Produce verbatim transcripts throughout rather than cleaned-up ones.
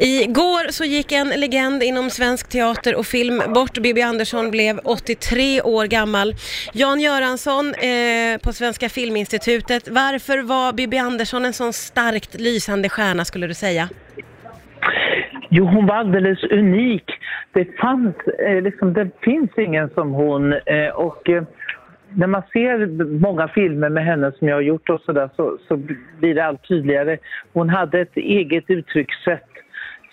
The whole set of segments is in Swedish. Igår så gick en legend inom svensk teater och film bort. Bibi Andersson blev åttiotre år gammal. Jan Göransson eh, på Svenska Filminstitutet. Varför var Bibi Andersson en sån starkt lysande stjärna, skulle du säga? Jo, hon var alldeles unik. Det fanns, eh, liksom, det finns ingen som hon. Eh, och eh, när man ser många filmer med henne som jag har gjort och så där, så, så blir det allt tydligare. Hon hade ett eget uttryckssätt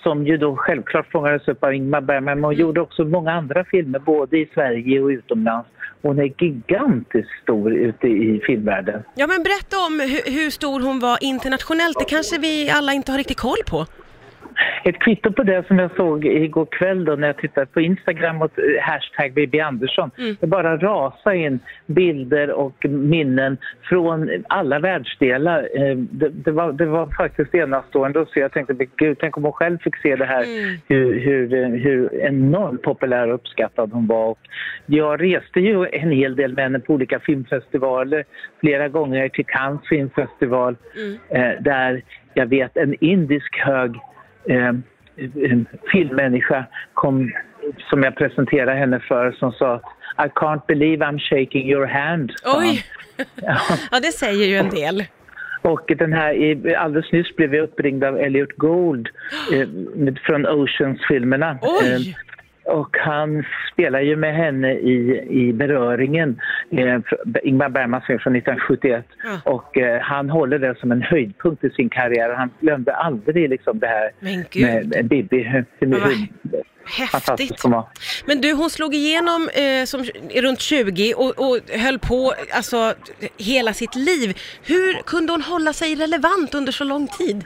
som ju då självklart fångades upp av Ingmar Bergman, men hon gjorde också många andra filmer både i Sverige och utomlands. Hon är gigantiskt stor ute i filmvärlden. Ja, men berätta om hur, hur stor hon var internationellt. Det kanske vi alla inte har riktigt koll på. Ett kvitto på det som jag såg igår kväll då, när jag tittade på Instagram och hashtag Bibi Andersson. Mm. Det bara rasade in bilder och minnen från alla världsdelar. Det, det, var, det var faktiskt enastående, så jag tänkte, gud, tänk om hon själv fick se det här. Mm. Hur, hur, hur enormt populär och uppskattad hon var. Och jag reste ju en hel del med henne på olika filmfestivaler. Flera gånger till Cannes filmfestival. Mm. Där jag vet en indisk hög Eh, en filmmänniska kom, som jag presenterade henne för, som sa "I can't believe I'm shaking your hand." Oj! Ja, det säger ju en del. Och den här, alldeles nyss blev jag uppringd av Elliot Gould eh, från Ocean's-filmerna. Oj! Och han spelar ju med henne i, i Beröringen, eh, Ingmar Bergman från nittonhundrasjuttioett. Ja. Och eh, han håller det som en höjdpunkt i sin karriär. Han glömde aldrig liksom det här med Bibi. Häftigt. Men du, hon slog igenom eh, som, runt tjugo och, och höll på alltså, hela sitt liv. Hur kunde hon hålla sig relevant under så lång tid?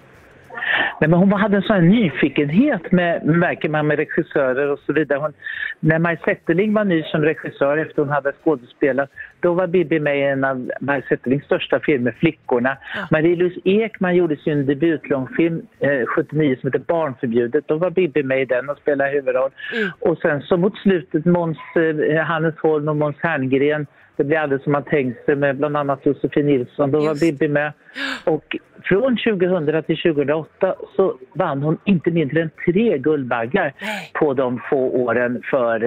Nej, men hon hade en sån här nyfikenhet med, märker man, med regissörer och så vidare. Hon, när Maj Zetterling var ny som regissör efter hon hade skådespelat, då var Bibi med i en av Maj Zetterlings största filmer, Flickorna. Ja. Marie-Louise Ekman gjorde sin debutlångfilm eh, sjuttionio som heter Barnförbjudet. Då var Bibi med i den och spelade huvudroll. Mm. Och sen så mot slutet Mon's, eh, Hannes Holm och Mon's Härngren. Det blev alldeles som man tänkte sig, med bland annat Josefin Nilsson. Då var Bibi med. Och från tjugohundra till tjugohundraåtta så vann hon inte mindre än tre Guldbaggar på de få åren, för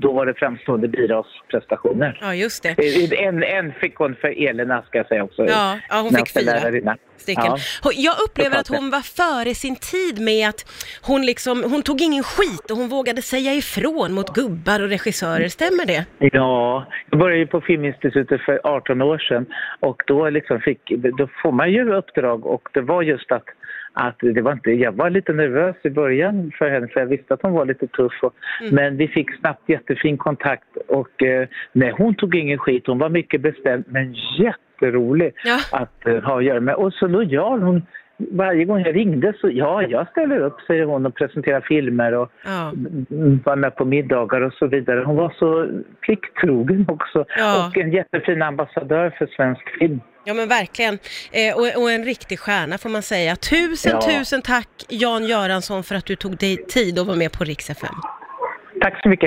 då var det framstående bidragsprestationer. Ja, just det. En, en fick hon för Elena, ska jag säga också. Ja, ja, hon fick fyra stycken. Ja. Jag upplever att hon var före sin tid med att hon, liksom, hon tog ingen skit och hon vågade säga ifrån mot gubbar och regissörer. Stämmer det? Ja, jag började ju på Filminstitutet för arton år sedan, och då, liksom fick, då får man ju uppdrag, och det var just att, att det var inte, jag var lite nervös i början för henne, för jag visste att hon var lite tuff och, mm. men vi fick snabbt jättefin kontakt, och eh, nej, hon tog ingen skit, hon var mycket bestämd men jätterolig ja. att eh, ha att göra med, och så lojal hon. Varje gång jag ringde så, ja, jag ställer upp, säger hon, och presenterar filmer och ja. var med på middagar och så vidare. Hon var så plikttrogen också ja. och en jättefin ambassadör för svensk film. Ja, men verkligen. Eh, och, och en riktig stjärna, får man säga. Tusen, ja. tusen tack, Jan Göransson, för att du tog dig tid att vara med på Riksfn. Tack så mycket.